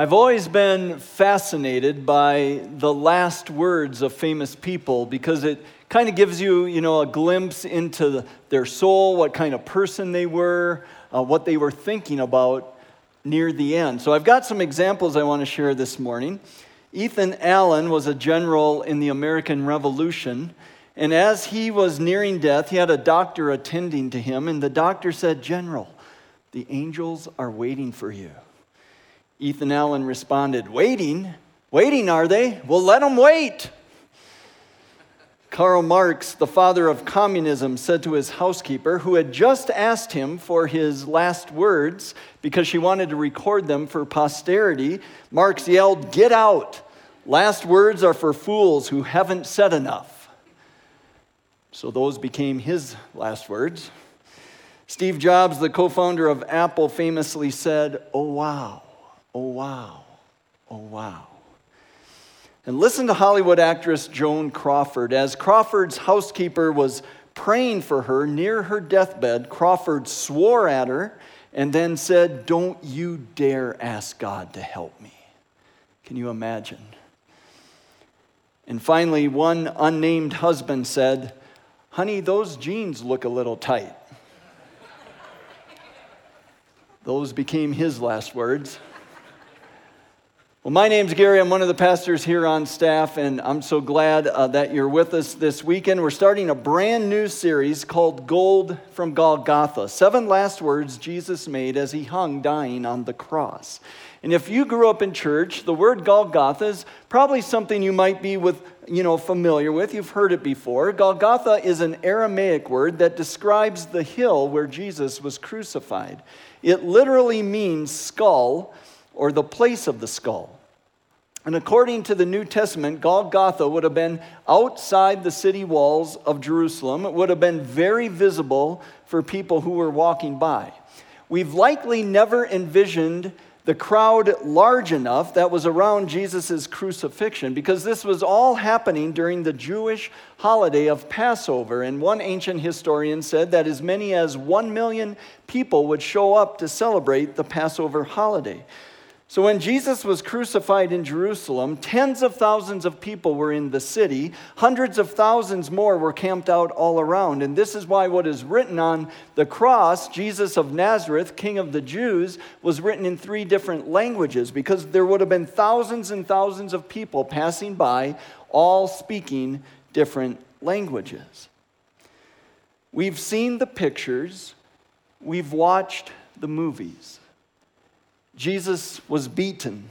I've always been fascinated by the last words of famous people because it kind of gives you, a glimpse into their soul, what kind of person they were, what they were thinking about near the end. So I've got some examples I want to share this morning. Ethan Allen was a general in the American Revolution, and as he was nearing death, he had a doctor attending to him, and the doctor said, "General, the angels are waiting for you." Ethan Allen responded, "Waiting? Waiting, are they? Well, let them wait." Karl Marx, the father of communism, said to his housekeeper, who had just asked him for his last words because she wanted to record them for posterity, Marx yelled, "Get out! Last words are for fools who haven't said enough." So those became his last words. Steve Jobs, the co-founder of Apple, famously said, "Oh, wow. Oh, wow. Oh, wow." And listen to Hollywood actress Joan Crawford. As Crawford's housekeeper was praying for her near her deathbed, Crawford swore at her and then said, "Don't you dare ask God to help me." Can you imagine? And finally, one unnamed husband said, "Honey, those jeans look a little tight." Those became his last words. Well, my name's Gary. I'm one of the pastors here on staff, and I'm so glad that you're with us this weekend. We're starting a brand new series called Gold from Golgotha, 7 last words Jesus made as he hung dying on the cross. And if you grew up in church, the word Golgotha is probably something you might be familiar with. You've heard it before. Golgotha is an Aramaic word that describes the hill where Jesus was crucified. It literally means skull, or the place of the skull. And according to the New Testament, Golgotha would have been outside the city walls of Jerusalem. It would have been very visible for people who were walking by. We've likely never envisioned the crowd large enough that was around Jesus' crucifixion, because this was all happening during the Jewish holiday of Passover. And one ancient historian said that as many as 1 million people would show up to celebrate the Passover holiday. So when Jesus was crucified in Jerusalem, tens of thousands of people were in the city. Hundreds of thousands more were camped out all around. And this is why what is written on the cross, "Jesus of Nazareth, King of the Jews," was written in 3 different languages, because there would have been thousands and thousands of people passing by, all speaking different languages. We've seen the pictures. We've watched the movies. Jesus was beaten,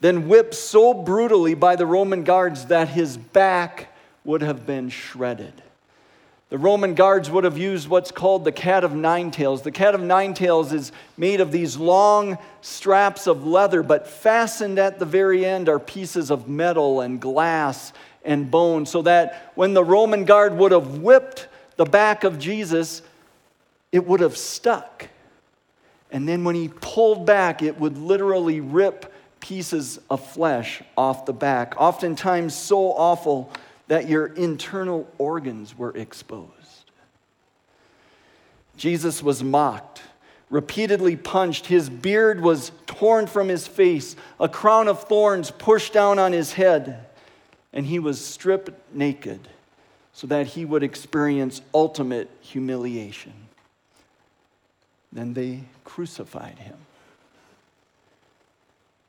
then whipped so brutally by the Roman guards that his back would have been shredded. The Roman guards would have used what's called the cat of nine tails. The cat of nine tails is made of these long straps of leather, but fastened at the very end are pieces of metal and glass and bone, so that when the Roman guard would have whipped the back of Jesus, it would have stuck. And then when he pulled back, it would literally rip pieces of flesh off the back, oftentimes so awful that your internal organs were exposed. Jesus was mocked, repeatedly punched. His beard was torn from his face, a crown of thorns pushed down on his head, and he was stripped naked so that he would experience ultimate humiliation. Then they crucified him.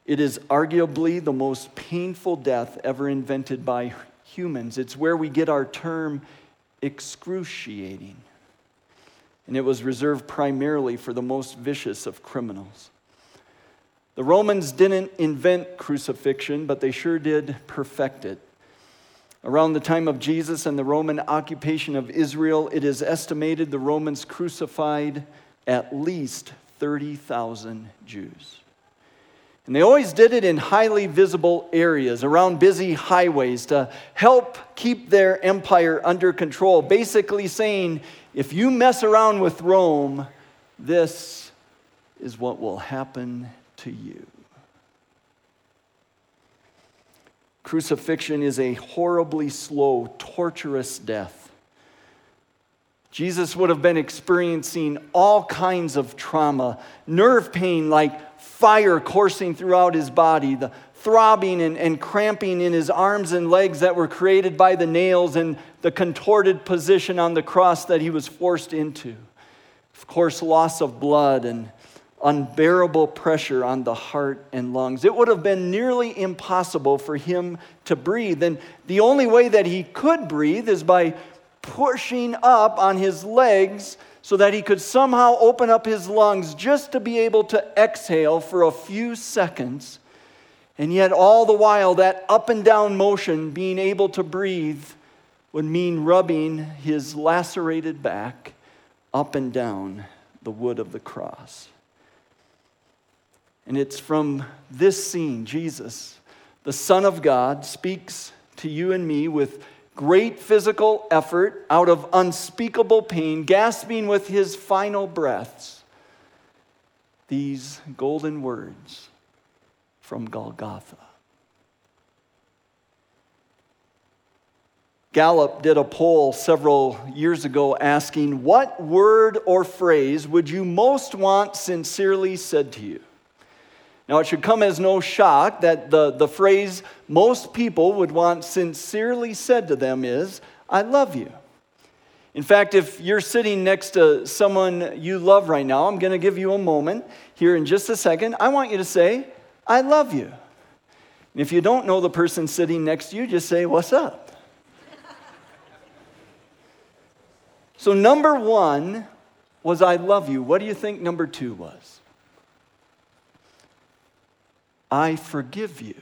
It is arguably the most painful death ever invented by humans. It's where we get our term excruciating. And it was reserved primarily for the most vicious of criminals. The Romans didn't invent crucifixion, but they sure did perfect it. Around the time of Jesus and the Roman occupation of Israel, it is estimated the Romans crucified at least 30,000 Jews. And they always did it in highly visible areas, around busy highways, to help keep their empire under control, basically saying, if you mess around with Rome, this is what will happen to you. Crucifixion is a horribly slow, torturous death. Jesus would have been experiencing all kinds of trauma, nerve pain like fire coursing throughout his body, the throbbing and cramping in his arms and legs that were created by the nails and the contorted position on the cross that he was forced into. Of course, loss of blood and unbearable pressure on the heart and lungs. It would have been nearly impossible for him to breathe. And the only way that he could breathe is by pushing up on his legs so that he could somehow open up his lungs just to be able to exhale for a few seconds. And yet all the while, that up and down motion, being able to breathe, would mean rubbing his lacerated back up and down the wood of the cross. And it's from this scene, Jesus, the Son of God, speaks to you and me with great physical effort, out of unspeakable pain, gasping with his final breaths, these golden words from Golgotha. Gallup did a poll several years ago asking, what word or phrase would you most want sincerely said to you? Now, it should come as no shock that the phrase most people would want sincerely said to them is, I love you. In fact, if you're sitting next to someone you love right now, I'm going to give you a moment here in just a second. I want you to say, I love you. And if you don't know the person sitting next to you, just say, what's up? So number one was, I love you. What do you think number two was? I forgive you.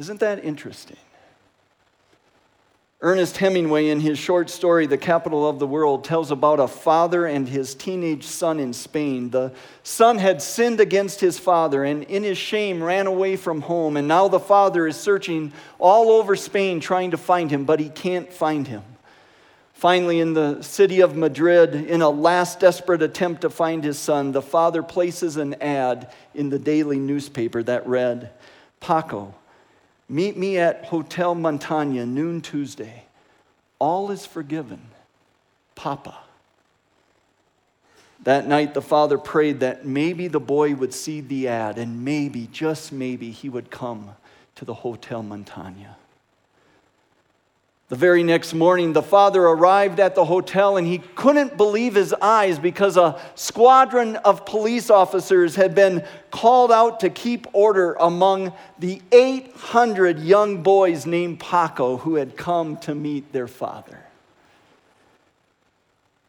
Isn't that interesting? Ernest Hemingway, in his short story, The Capital of the World, tells about a father and his teenage son in Spain. The son had sinned against his father and in his shame ran away from home. And now the father is searching all over Spain trying to find him, but he can't find him. Finally, in the city of Madrid, in a last desperate attempt to find his son, the father places an ad in the daily newspaper that read, Paco, meet me at Hotel Montaña noon Tuesday. All is forgiven. Papa. That night, the father prayed that maybe the boy would see the ad and maybe, just maybe, he would come to the Hotel Montaña. The very next morning, the father arrived at the hotel and he couldn't believe his eyes because a squadron of police officers had been called out to keep order among the 800 young boys named Paco who had come to meet their father.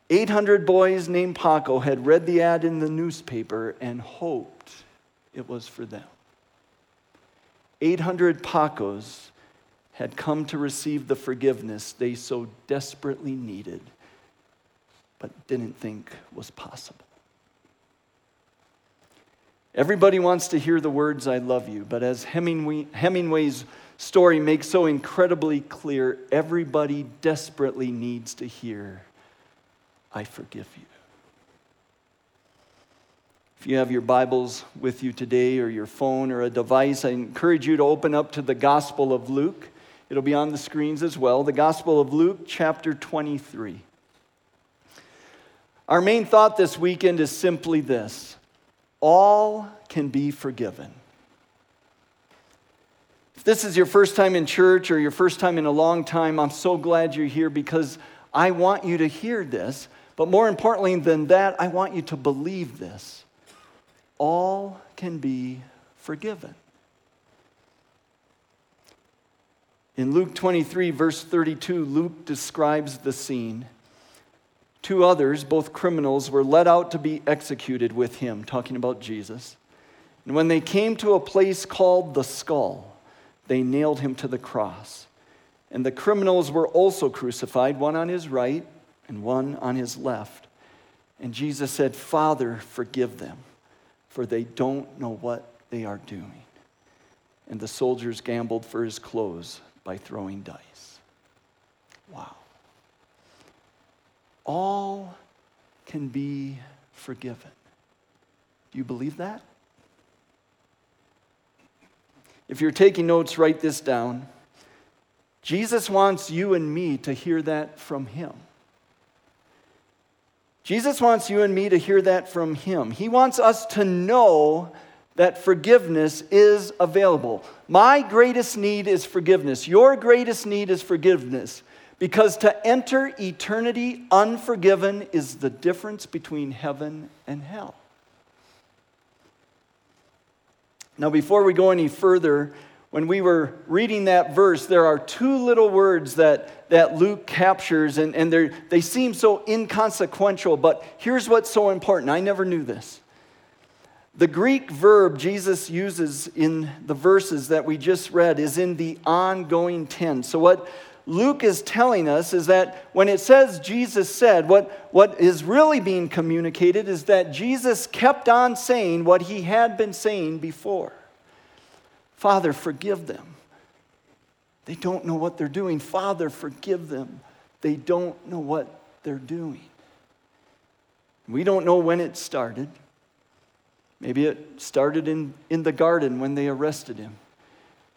800 boys named Paco had read the ad in the newspaper and hoped it was for them. 800 Pacos had come to receive the forgiveness they so desperately needed, but didn't think was possible. Everybody wants to hear the words, I love you, but as Hemingway's story makes so incredibly clear, everybody desperately needs to hear, I forgive you. If you have your Bibles with you today or your phone or a device, I encourage you to open up to the Gospel of Luke. It'll be on the screens as well. The Gospel of Luke, chapter 23. Our main thought this weekend is simply this: all can be forgiven. If this is your first time in church or your first time in a long time, I'm so glad you're here because I want you to hear this. But more importantly than that, I want you to believe this. All can be forgiven. In Luke 23, verse 32, Luke describes the scene. Two others, both criminals, were led out to be executed with him, talking about Jesus. And when they came to a place called the Skull, they nailed him to the cross. And the criminals were also crucified, one on his right and one on his left. And Jesus said, Father, forgive them, for they don't know what they are doing. And the soldiers gambled for his clothes by throwing dice. Wow. All can be forgiven. Do you believe that? If you're taking notes, write this down. Jesus wants you and me to hear that from him. Jesus wants you and me to hear that from him. He wants us to know that forgiveness is available. My greatest need is forgiveness. Your greatest need is forgiveness. Because to enter eternity unforgiven is the difference between heaven and hell. Now, before we go any further, when we were reading that verse, there are two little words that Luke captures, and they seem so inconsequential, but here's what's so important. I never knew this. The Greek verb Jesus uses in the verses that we just read is in the ongoing tense. So what Luke is telling us is that when it says Jesus said, what is really being communicated is that Jesus kept on saying what he had been saying before. Father, forgive them. They don't know what they're doing. Father, forgive them. They don't know what they're doing. We don't know when it started. Maybe it started in the garden when they arrested him.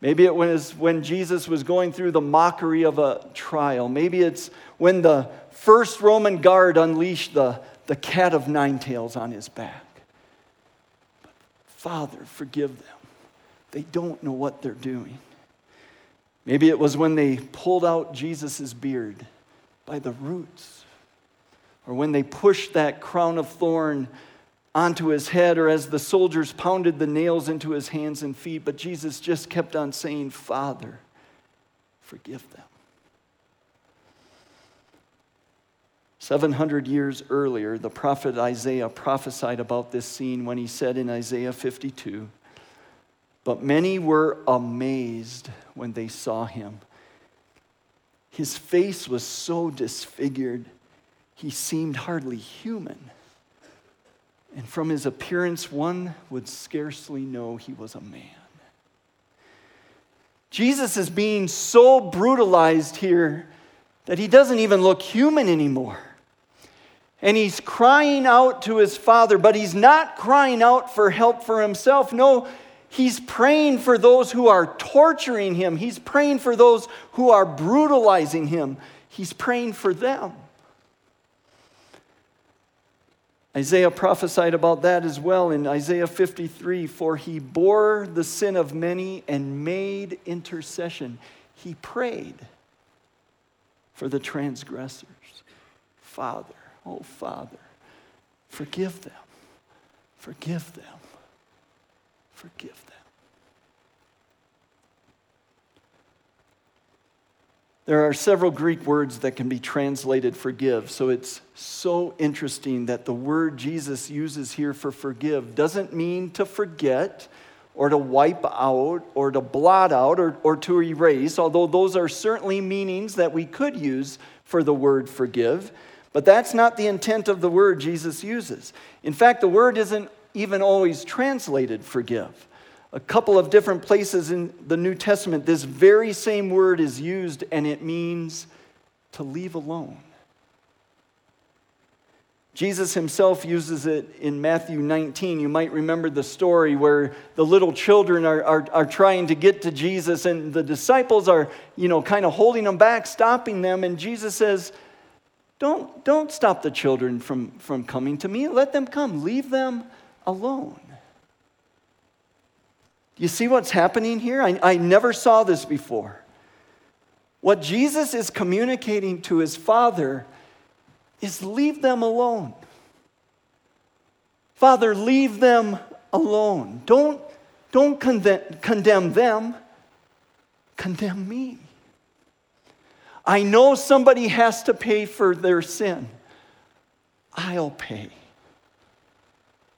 Maybe it was when Jesus was going through the mockery of a trial. Maybe it's when the first Roman guard unleashed the cat of nine tails on his back. But Father, forgive them. They don't know what they're doing. Maybe it was when they pulled out Jesus' beard by the roots, or when they pushed that crown of thorn onto his head, or as the soldiers pounded the nails into his hands and feet. But Jesus just kept on saying, Father, forgive them. 700 years earlier, the prophet Isaiah prophesied about this scene when he said in Isaiah 52, "But many were amazed when they saw him. His face was so disfigured, he seemed hardly human. And from his appearance, one would scarcely know he was a man." Jesus is being so brutalized here that he doesn't even look human anymore. And he's crying out to his Father, but he's not crying out for help for himself. No, he's praying for those who are torturing him. He's praying for those who are brutalizing him. He's praying for them. Isaiah prophesied about that as well in Isaiah 53, "For he bore the sin of many and made intercession." He prayed for the transgressors. Father, oh Father, forgive them, forgive them, forgive them. There are several Greek words that can be translated forgive, so it's so interesting that the word Jesus uses here for forgive doesn't mean to forget or to wipe out or to blot out or to erase, although those are certainly meanings that we could use for the word forgive, but that's not the intent of the word Jesus uses. In fact, the word isn't even always translated forgive. A couple of different places in the New Testament, this very same word is used, and it means to leave alone. Jesus himself uses it in Matthew 19. You might remember the story where the little children are trying to get to Jesus, and the disciples are, kind of holding them back, stopping them, and Jesus says, don't stop the children from coming to me. Let them come. Leave them alone. You see what's happening here? I never saw this before. What Jesus is communicating to his Father is leave them alone. Father, leave them alone. Don't condemn them. Condemn me. I know somebody has to pay for their sin. I'll pay.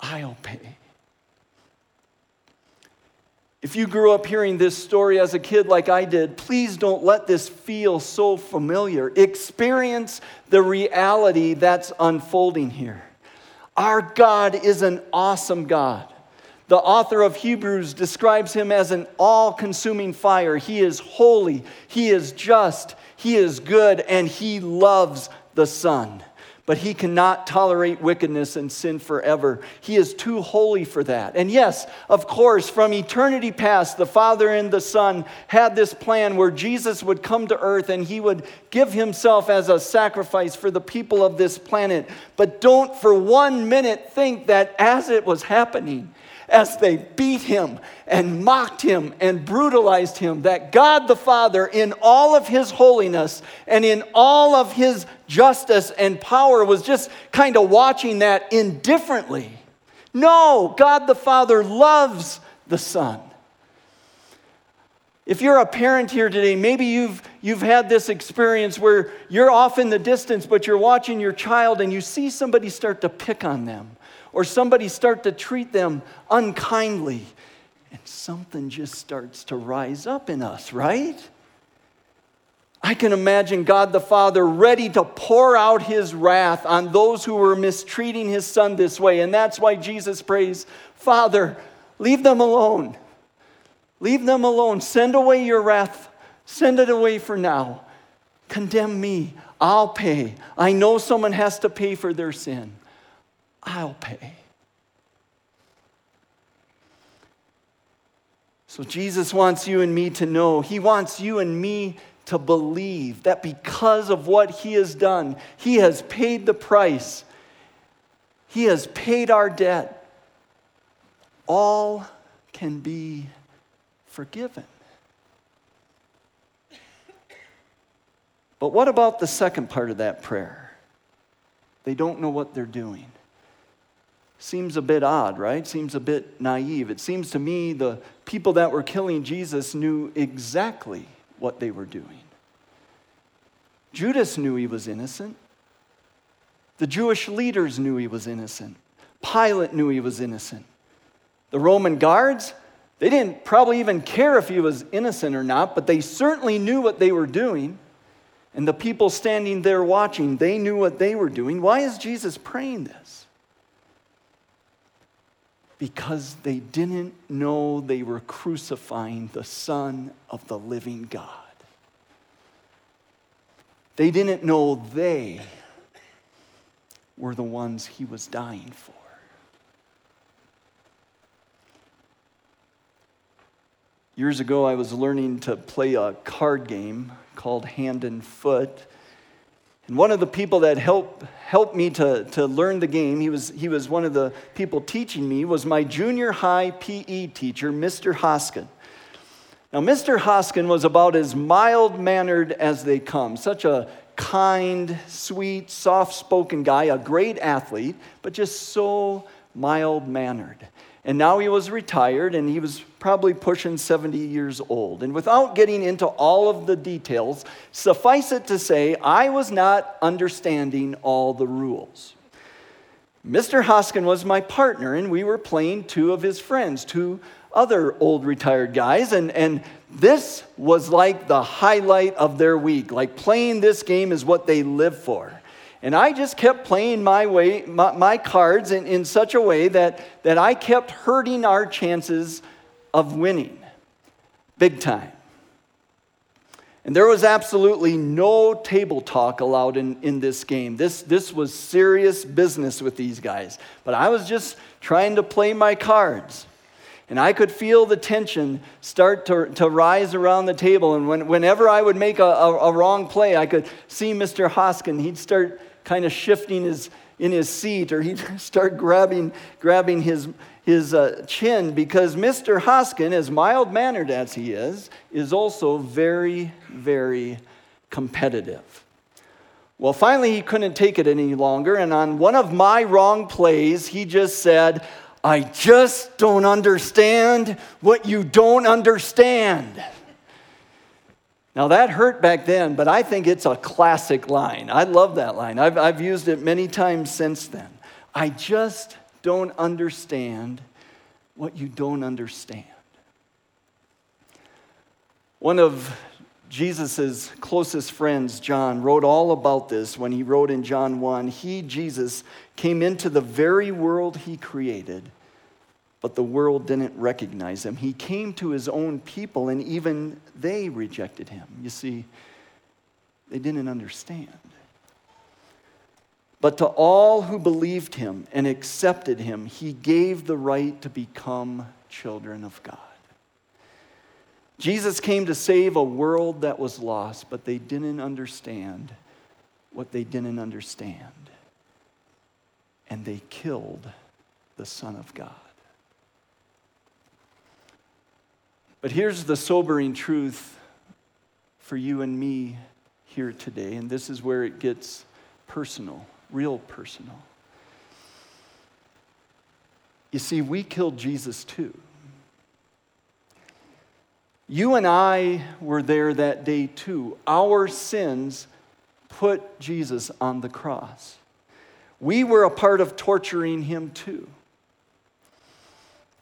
I'll pay. If you grew up hearing this story as a kid like I did, please don't let this feel so familiar. Experience the reality that's unfolding here. Our God is an awesome God. The author of Hebrews describes him as an all-consuming fire. He is holy, he is just, he is good, and he loves the Son. but he cannot tolerate wickedness and sin forever. He is too holy for that. And yes, of course, from eternity past, the Father and the Son had this plan where Jesus would come to earth and he would give himself as a sacrifice for the people of this planet. But don't for one minute think that as it was happening, as they beat him and mocked him and brutalized him, that God the Father, in all of his holiness and in all of his justice and power, was just kind of watching that indifferently. No, God the Father loves the Son. If you're a parent here today, maybe you've had this experience where you're off in the distance, but you're watching your child and you see somebody start to pick on them, or somebody start to treat them unkindly, and something just starts to rise up in us, right? I can imagine God the Father ready to pour out his wrath on those who were mistreating his Son this way, and that's why Jesus prays, Father, leave them alone. Leave them alone. Send away your wrath. Send it away for now. Condemn me. I'll pay. I know someone has to pay for their sin. I'll pay. So Jesus wants you and me to know. He wants you and me to believe that because of what he has done, he has paid the price. He has paid our debt. All can be forgiven. But what about the second part of that prayer? They don't know what they're doing. Seems a bit odd, right? Seems a bit naive. It seems to me the people that were killing Jesus knew exactly what they were doing. Judas knew he was innocent. The Jewish leaders knew he was innocent. Pilate knew he was innocent. The Roman guards, they didn't probably even care if he was innocent or not, but they certainly knew what they were doing. And the people standing there watching, they knew what they were doing. Why is Jesus praying this? Because they didn't know they were crucifying the Son of the living God. They didn't know they were the ones he was dying for. Years ago, I was learning to play a card game called Hand and Foot. And one of the people that helped me to learn the game, he was one of the people teaching me, was my junior high PE teacher, Mr. Hoskin. Now, Mr. Hoskin was about as mild-mannered as they come, such a kind, sweet, soft-spoken guy, a great athlete, but just so mild-mannered. And now he was retired, and he was probably pushing 70 years old. And without getting into all of the details, suffice it to say, I was not understanding all the rules. Mr. Hoskin was my partner, and we were playing two of his friends, two other old retired guys, and this was like the highlight of their week. Like, playing this game is what they live for. And I just kept playing my cards in such a way that I kept hurting our chances of winning. Big time. And there was absolutely no table talk allowed in this game. This was serious business with these guys. But I was just trying to play my cards. And I could feel the tension start to rise around the table. And whenever I would make a wrong play, I could see Mr. Hoskin. He'd start kind of shifting in his seat, or he'd start grabbing his chin, because Mr. Hoskin, as mild-mannered as he is also very, very competitive. Well, finally, he couldn't take it any longer, and on one of my wrong plays, he just said, "I just don't understand what you don't understand." Now, that hurt back then, but I think it's a classic line. I love that line. I've used it many times since then. I just don't understand what you don't understand. One of Jesus' closest friends, John, wrote all about this when he wrote in John 1, he, Jesus, came into the very world he created, but the world didn't recognize him. He came to his own people, and even they rejected him. You see, they didn't understand. But to all who believed him and accepted him, he gave the right to become children of God. Jesus came to save a world that was lost, but they didn't understand what they didn't understand. And they killed the Son of God. But here's the sobering truth for you and me here today, and this is where it gets personal, real personal. You see, we killed Jesus too. You and I were there that day too. Our sins put Jesus on the cross. We were a part of torturing him too.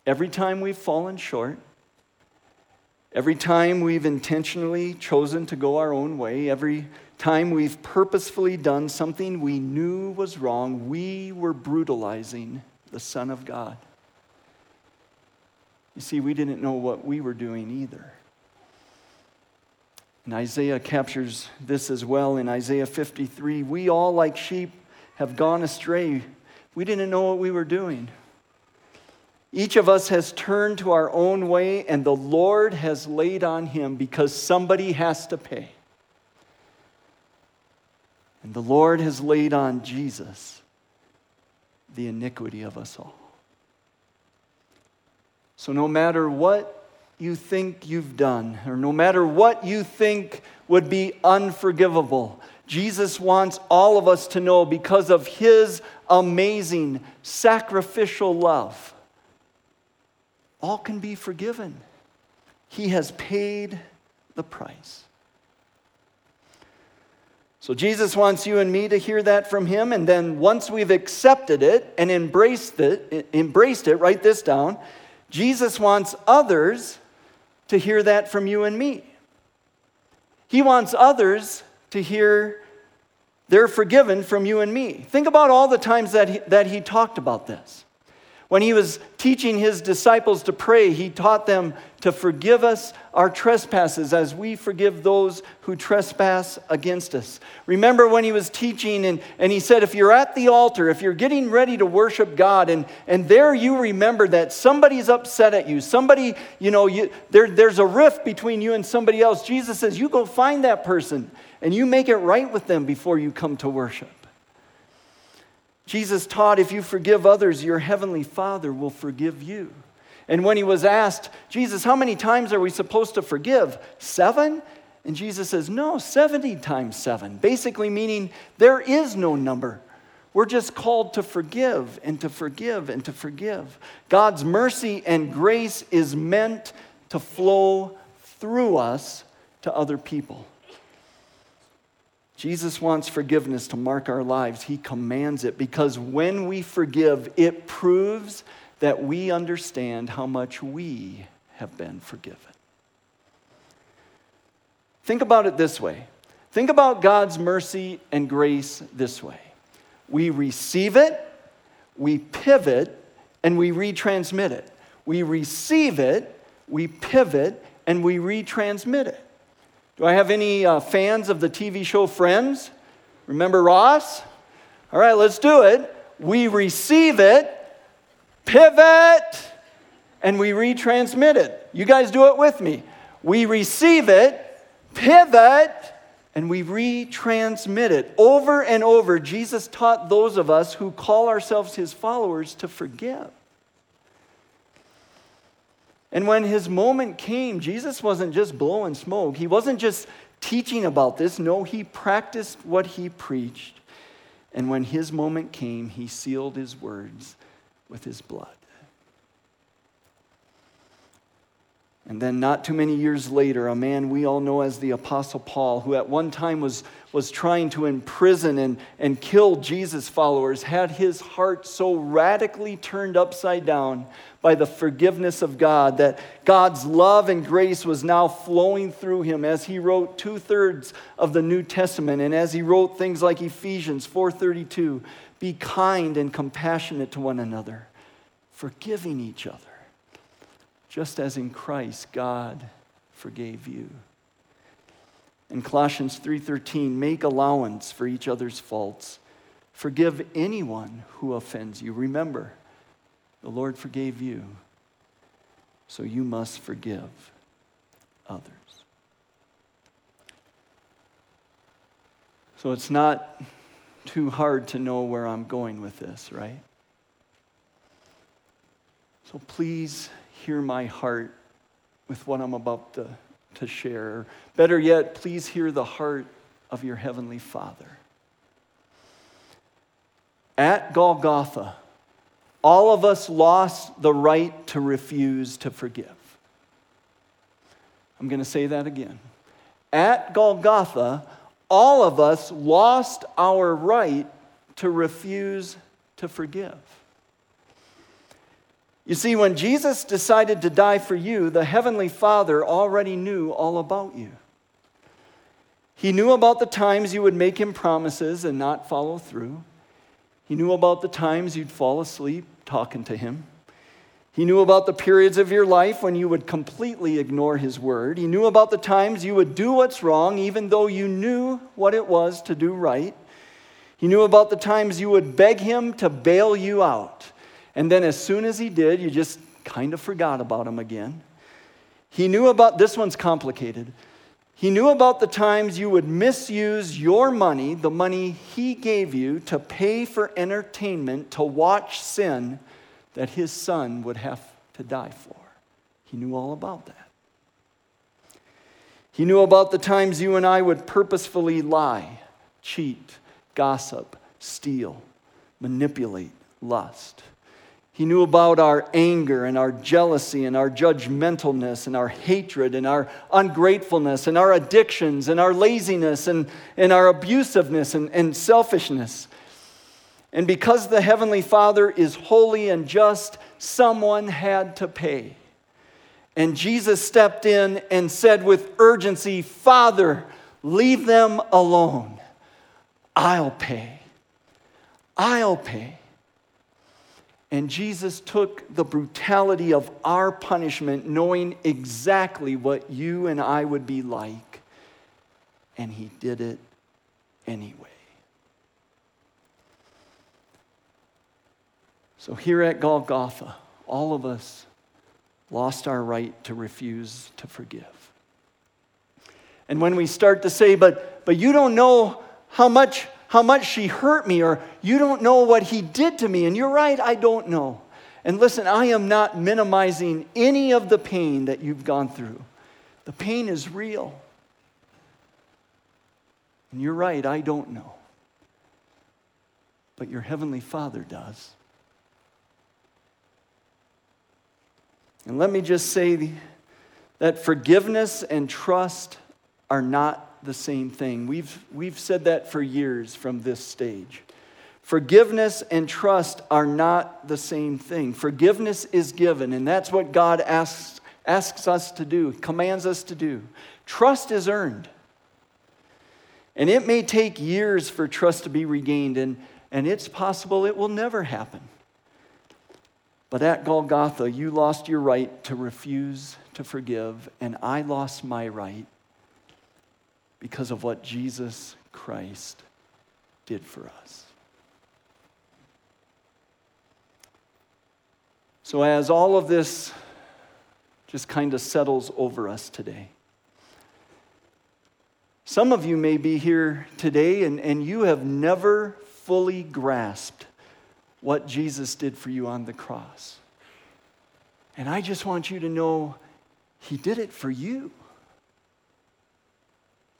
Every time we've fallen short, every time we've intentionally chosen to go our own way, every time we've purposefully done something we knew was wrong, we were brutalizing the Son of God. You see, we didn't know what we were doing either. And Isaiah captures this as well in Isaiah 53. We all, like sheep, have gone astray. We didn't know what we were doing. Each of us has turned to our own way, and the Lord has laid on him, because somebody has to pay. And the Lord has laid on Jesus the iniquity of us all. So no matter what you think you've done, or no matter what you think would be unforgivable, Jesus wants all of us to know, because of his amazing sacrificial love, all can be forgiven. He has paid the price. So Jesus wants you and me to hear that from him, and then once we've accepted it and embraced it, write this down, Jesus wants others to hear that from you and me. He wants others to hear they're forgiven from you and me. Think about all the times that he talked about this. When he was teaching his disciples to pray, he taught them to forgive us our trespasses as we forgive those who trespass against us. Remember when he was teaching and he said, if you're at the altar, if you're getting ready to worship God, and there you remember that somebody's upset at you, somebody, there's a rift between you and somebody else, Jesus says, you go find that person and you make it right with them before you come to worship. Jesus taught, if you forgive others, your heavenly Father will forgive you. And when he was asked, Jesus, how many times are we supposed to forgive? 7? And Jesus says, no, 70 times 7. Basically meaning there is no number. We're just called to forgive and to forgive and to forgive. God's mercy and grace is meant to flow through us to other people. Jesus wants forgiveness to mark our lives. He commands it, because when we forgive, it proves that we understand how much we have been forgiven. Think about it this way. Think about God's mercy and grace this way. We receive it, we pivot, and we retransmit it. We receive it, we pivot, and we retransmit it. Do I have any fans of the TV show Friends? Remember Ross? All right, let's do it. We receive it, pivot, and we retransmit it. You guys do it with me. We receive it, pivot, and we retransmit it. Over and over, Jesus taught those of us who call ourselves his followers to forgive. And when his moment came, Jesus wasn't just blowing smoke. He wasn't just teaching about this. No, he practiced what he preached. And when his moment came, he sealed his words with his blood. And then not too many years later, a man we all know as the Apostle Paul, who at one time was trying to imprison and kill Jesus' followers, had his heart so radically turned upside down by the forgiveness of God that God's love and grace was now flowing through him as he wrote 2/3 of the New Testament, and as he wrote things like Ephesians 4:32, be kind and compassionate to one another, forgiving each other, just as in Christ God forgave you. In Colossians 3:13, make allowance for each other's faults Forgive anyone who offends you. Remember, the Lord forgave you, so you must forgive others. So it's not too hard to know where I'm going with this, right? So please hear my heart with what I'm about to share. Better yet, please hear the heart of your Heavenly Father. At Golgotha, all of us lost the right to refuse to forgive. I'm going to say that again. At Golgotha, all of us lost our right to refuse to forgive. You see, when Jesus decided to die for you, the Heavenly Father already knew all about you. He knew about the times you would make him promises and not follow through. He knew about the times you'd fall asleep talking to him. He knew about the periods of your life when you would completely ignore his word. He knew about the times you would do what's wrong, even though you knew what it was to do right. He knew about the times you would beg him to bail you out. And then as soon as he did, you just kind of forgot about him again. He knew about, this one's complicated. He knew about the times you would misuse your money, the money he gave you, to pay for entertainment, to watch sin that his son would have to die for. He knew all about that. He knew about the times you and I would purposefully lie, cheat, gossip, steal, manipulate, lust. He knew about our anger and our jealousy and our judgmentalness and our hatred and our ungratefulness and our addictions and our laziness and our abusiveness and selfishness. And because the Heavenly Father is holy and just, someone had to pay. And Jesus stepped in and said with urgency, "Father, leave them alone. I'll pay. I'll pay." And Jesus took the brutality of our punishment, knowing exactly what you and I would be like. And he did it anyway. So here at Golgotha, all of us lost our right to refuse to forgive. And when we start to say, but you don't know how much she hurt me, or you don't know what he did to me, and you're right, I don't know. And listen, I am not minimizing any of the pain that you've gone through. The pain is real. And you're right, I don't know. But your Heavenly Father does. And let me just say that forgiveness and trust are not the same thing. We've said that for years from this stage. Forgiveness and trust are not the same thing. Forgiveness is given, and that's what God asks us to do, commands us to do. Trust is earned. And it may take years for trust to be regained, and it's possible it will never happen. But at Golgotha, you lost your right to refuse to forgive, and I lost my right because of what Jesus Christ did for us. So as all of this just kind of settles over us today, some of you may be here today and you have never fully grasped what Jesus did for you on the cross. And I just want you to know he did it for you.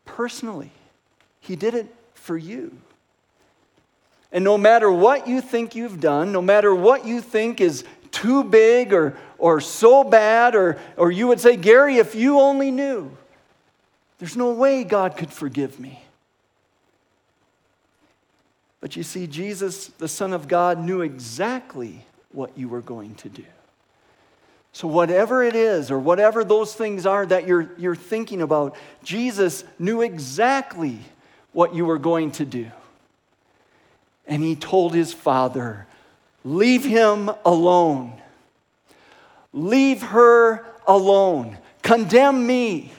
Personally, he did it for you. And no matter what you think you've done, no matter what you think is too big or so bad, or you would say, Gary, if you only knew, there's no way God could forgive me. But you see, Jesus, the Son of God, knew exactly what you were going to do. So whatever it is, or whatever those things are that you're thinking about, Jesus knew exactly what you were going to do. And he told his Father, leave him alone. Leave her alone. Condemn me.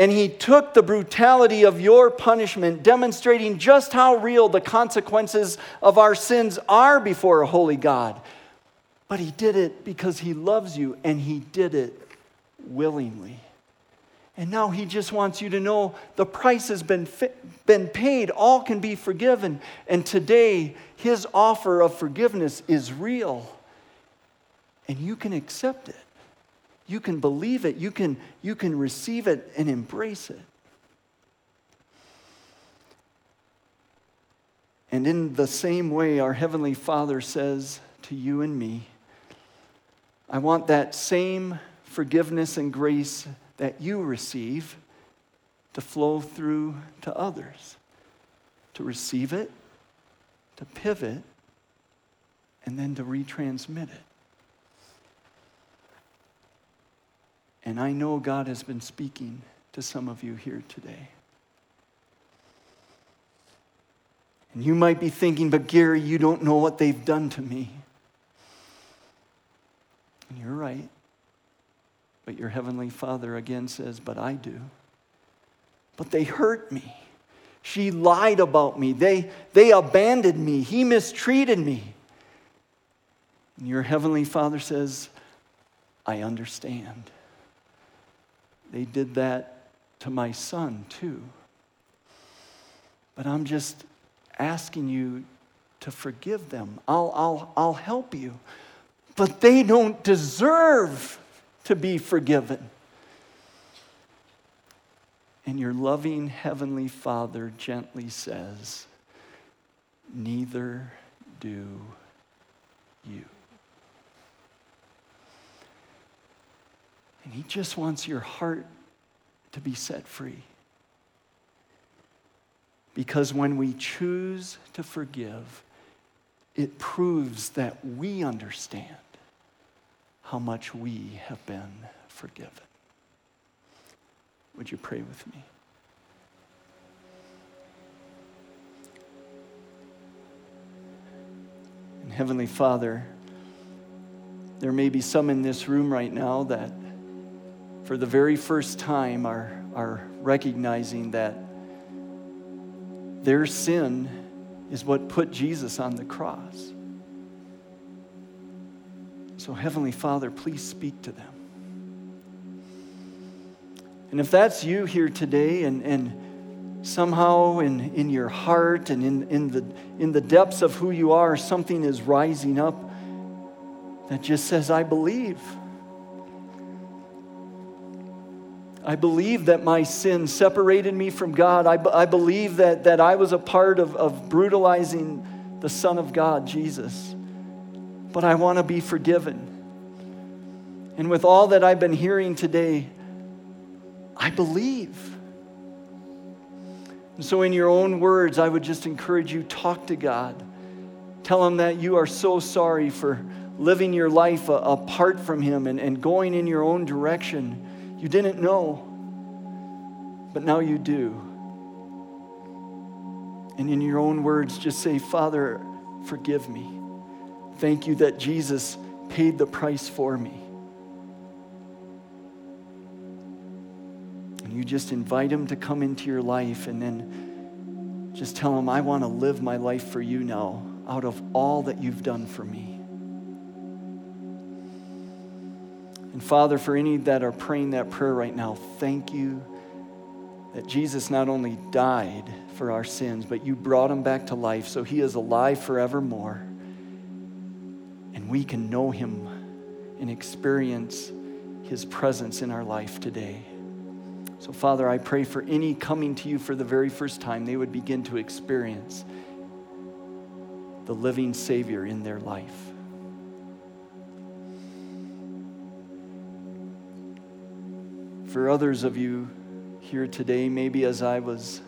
And he took the brutality of your punishment, demonstrating just how real the consequences of our sins are before a holy God. But he did it because he loves you, and he did it willingly. And now he just wants you to know the price has been paid. All can be forgiven. And today, his offer of forgiveness is real. And you can accept it. You can believe it. You can receive it and embrace it. And in the same way, our Heavenly Father says to you and me, I want that same forgiveness and grace that you receive to flow through to others, to receive it, to pivot, and then to retransmit it. And I know God has been speaking to some of you here today. And you might be thinking, but Gary, you don't know what they've done to me. And you're right. But your Heavenly Father again says, but I do. But they hurt me. She lied about me. They abandoned me. He mistreated me. And your Heavenly Father says, I understand. They did that to my son too. But I'm just asking you to forgive them. I'll help you. But they don't deserve to be forgiven. And your loving Heavenly Father gently says, neither do you. And he just wants your heart to be set free. Because when we choose to forgive, it proves that we understand how much we have been forgiven. Would you pray with me? And Heavenly Father, there may be some in this room right now that for the very first time are recognizing that their sin is what put Jesus on the cross. So Heavenly Father, please speak to them. And if that's you here today and somehow in your heart and in the depths of who you are, something is rising up that just says, I believe. I believe that my sin separated me from God. I believe that I was a part of brutalizing the Son of God, Jesus. But I want to be forgiven. And with all that I've been hearing today, I believe. And so in your own words, I would just encourage you, talk to God. Tell him that you are so sorry for living your life apart from him and going in your own direction. You didn't know, but now you do. And in your own words, just say, Father, forgive me. Thank you that Jesus paid the price for me. And you just invite him to come into your life and then just tell him, I want to live my life for you now out of all that you've done for me. And Father, for any that are praying that prayer right now, thank you that Jesus not only died for our sins, but you brought him back to life, so he is alive forevermore. And we can know him and experience his presence in our life today. So Father, I pray for any coming to you for the very first time, they would begin to experience the living Savior in their life. For others of you here today, maybe as I was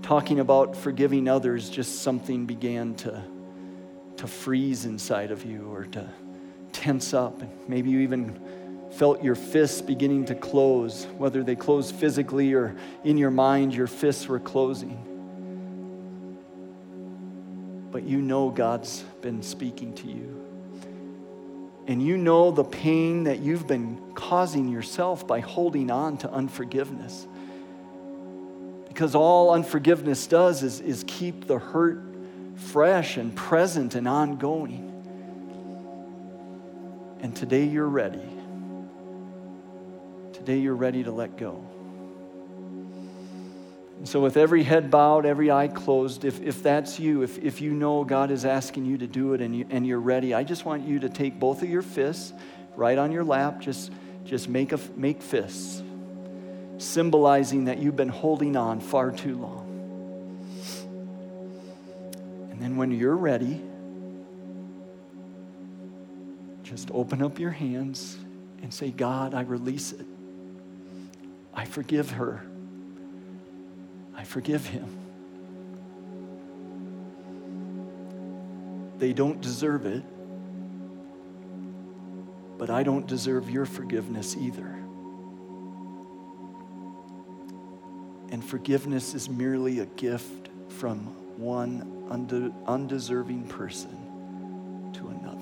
talking about forgiving others, just something began to freeze inside of you or to tense up. Maybe you even felt your fists beginning to close, whether they closed physically or in your mind, your fists were closing. But you know God's been speaking to you. and you know the pain that you've been causing yourself by holding on to unforgiveness. Because all unforgiveness does is keep the hurt fresh and present and ongoing. And today you're ready. Today you're ready to let go. And so with every head bowed, every eye closed, if that's you, if you know God is asking you to do it and you're ready, I just want you to take both of your fists right on your lap, just make fists, symbolizing that you've been holding on far too long. And then when you're ready, just open up your hands and say, God, I release it. I forgive her. I forgive him. They don't deserve it, but I don't deserve your forgiveness either. And forgiveness is merely a gift from one undeserving person to another.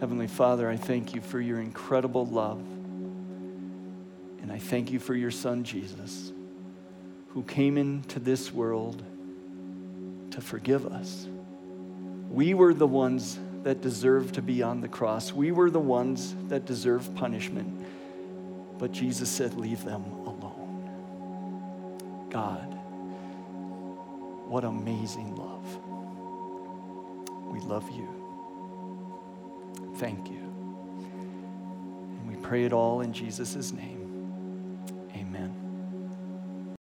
Heavenly Father, I thank you for your incredible love. And I thank you for your Son, Jesus, who came into this world to forgive us. We were the ones that deserved to be on the cross. We were the ones that deserved punishment. But Jesus said, leave them alone. God, what amazing love. We love you. Thank you. And we pray it all in Jesus' name.